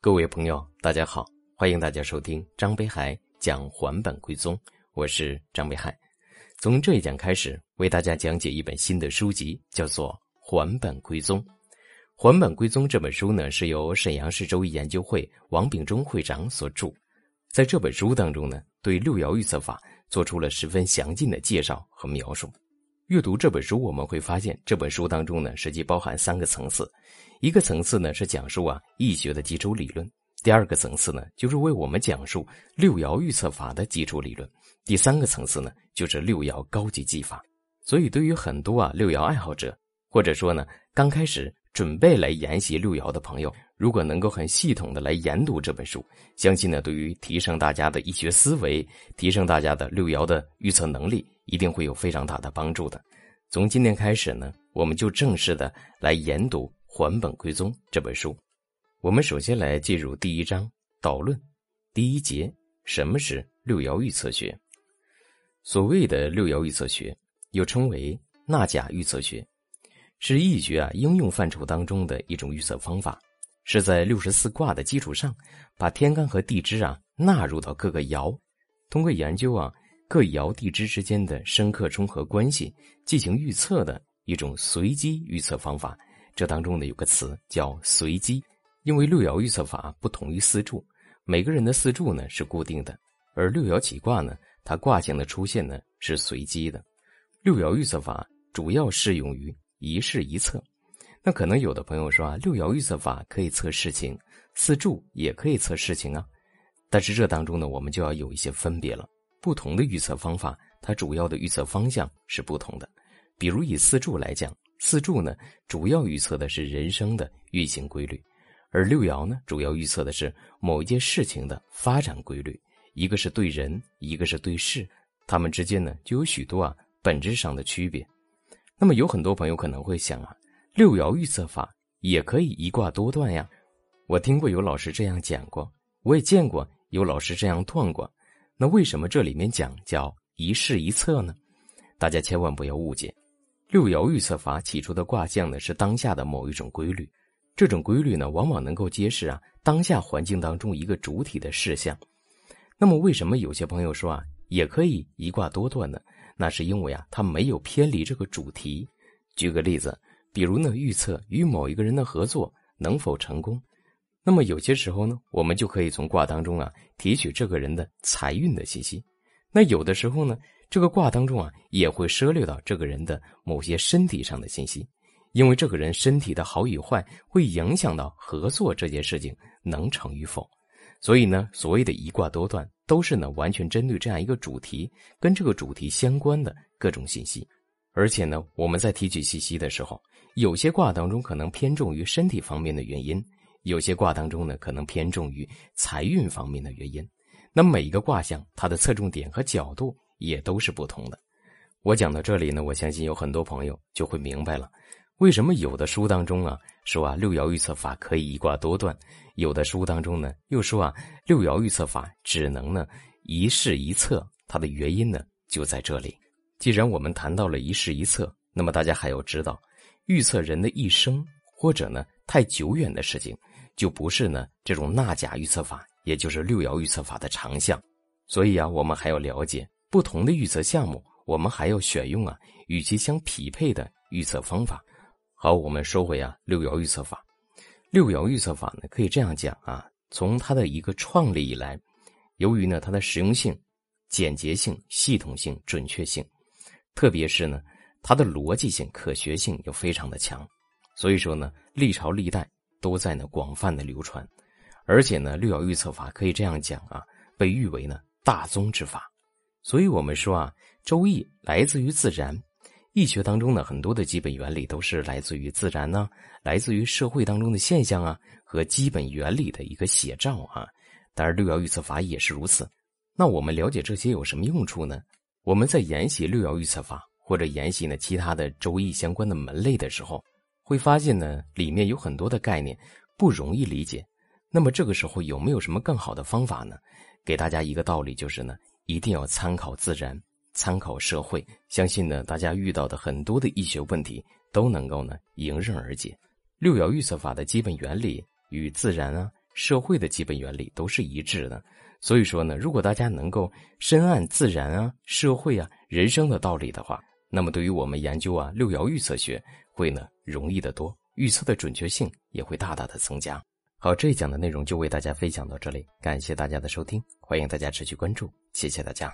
各位朋友，大家好，欢迎大家收听张北海讲还本归宗，我是张北海。从这一讲开始，为大家讲解一本新的书籍，叫做《还本归宗》。《还本归宗》这本书呢，是由沈阳市周易研究会王秉忠会长所著。在这本书当中呢，对六爻预测法做出了十分详尽的介绍和描述。阅读这本书，我们会发现这本书当中呢，实际包含三个层次。一个层次呢，是讲述易学的基础理论；第二个层次呢，就是为我们讲述六爻预测法的基础理论；第三个层次呢，就是六爻高级技法。所以对于很多六爻爱好者，或者说呢刚开始准备来研习六爻的朋友，如果能够很系统的来研读这本书，相信呢对于提升大家的易学思维，提升大家的六爻的预测能力，一定会有非常大的帮助的。从今天开始呢，我们就正式的来研读《还本归宗》这本书。我们首先来进入第一章导论第一节，什么是六爻预测学？所谓的六爻预测学又称为纳甲预测学，是易学应用范畴当中的一种预测方法，是在64卦的基础上，把天干和地支纳入到各个爻，通过研究各爻地支之间的生克冲合关系进行预测的一种随机预测方法。这当中呢有个词叫随机，因为六爻预测法不同于四柱，每个人的四柱呢是固定的，而六爻起卦呢，它卦象的出现呢是随机的。六爻预测法主要适用于一事一测。那可能有的朋友说六爻预测法可以测事情，四柱也可以测事情啊。但是这当中呢，我们就要有一些分别了。不同的预测方法，它主要的预测方向是不同的。比如以四柱来讲，四柱呢主要预测的是人生的运行规律，而六爻呢主要预测的是某一件事情的发展规律，一个是对人，一个是对事，它们之间呢就有许多本质上的区别。那么有很多朋友可能会想六爻预测法也可以一卦多断呀。我听过有老师这样讲过，我也见过有老师这样断过，那为什么这里面讲叫一事一测呢？大家千万不要误解，六爻预测法起初的卦象呢是当下的某一种规律，这种规律呢往往能够揭示当下环境当中一个主体的事项。那么为什么有些朋友说也可以一卦多断呢？那是因为它没有偏离这个主题。举个例子，比如呢预测与某一个人的合作能否成功，那么有些时候呢，我们就可以从卦当中提取这个人的财运的信息。那有的时候呢，这个卦当中也会涉猎到这个人的某些身体上的信息，因为这个人身体的好与坏会影响到合作这件事情能成与否。所以呢，所谓的一卦多断都是呢完全针对这样一个主题，跟这个主题相关的各种信息。而且呢，我们在提取信息的时候，有些卦当中可能偏重于身体方面的原因，有些卦当中呢可能偏重于财运方面的原因。那每一个卦象它的侧重点和角度也都是不同的。我讲到这里呢，我相信有很多朋友就会明白了，为什么有的书当中说六爻预测法可以一卦多断，有的书当中呢又说六爻预测法只能呢一事一测，它的原因呢就在这里。既然我们谈到了一事一测，那么大家还要知道，预测人的一生或者呢太久远的事情，就不是呢这种纳甲预测法，也就是六爻预测法的长项。所以我们还要了解不同的预测项目，我们还要选用与其相匹配的预测方法。好，我们说回六爻预测法。六爻预测法呢，可以这样讲从它的一个创立以来，由于呢它的实用性、简洁性、系统性、准确性，特别是呢它的逻辑性、可学性又非常的强，所以说呢历朝历代都在呢广泛的流传。而且呢六爻预测法可以这样讲被誉为呢大宗之法。所以我们说周易来自于自然，易学当中呢很多的基本原理都是来自于自然来自于社会当中的现象和基本原理的一个写照当然六爻预测法也是如此。那我们了解这些有什么用处呢？我们在研习六爻预测法或者研习呢其他的周易相关的门类的时候，会发现呢里面有很多的概念不容易理解。那么这个时候有没有什么更好的方法呢？给大家一个道理，就是呢一定要参考自然，参考社会，相信呢大家遇到的很多的易学问题都能够呢迎刃而解。六爻预测法的基本原理与自然社会的基本原理都是一致的。所以说呢，如果大家能够深谙自然啊、社会啊、人生的道理的话，那么对于我们研究啊六爻预测学会呢容易得多，预测的准确性也会大大的增加。好，这一讲的内容就为大家分享到这里，感谢大家的收听，欢迎大家持续关注，谢谢大家。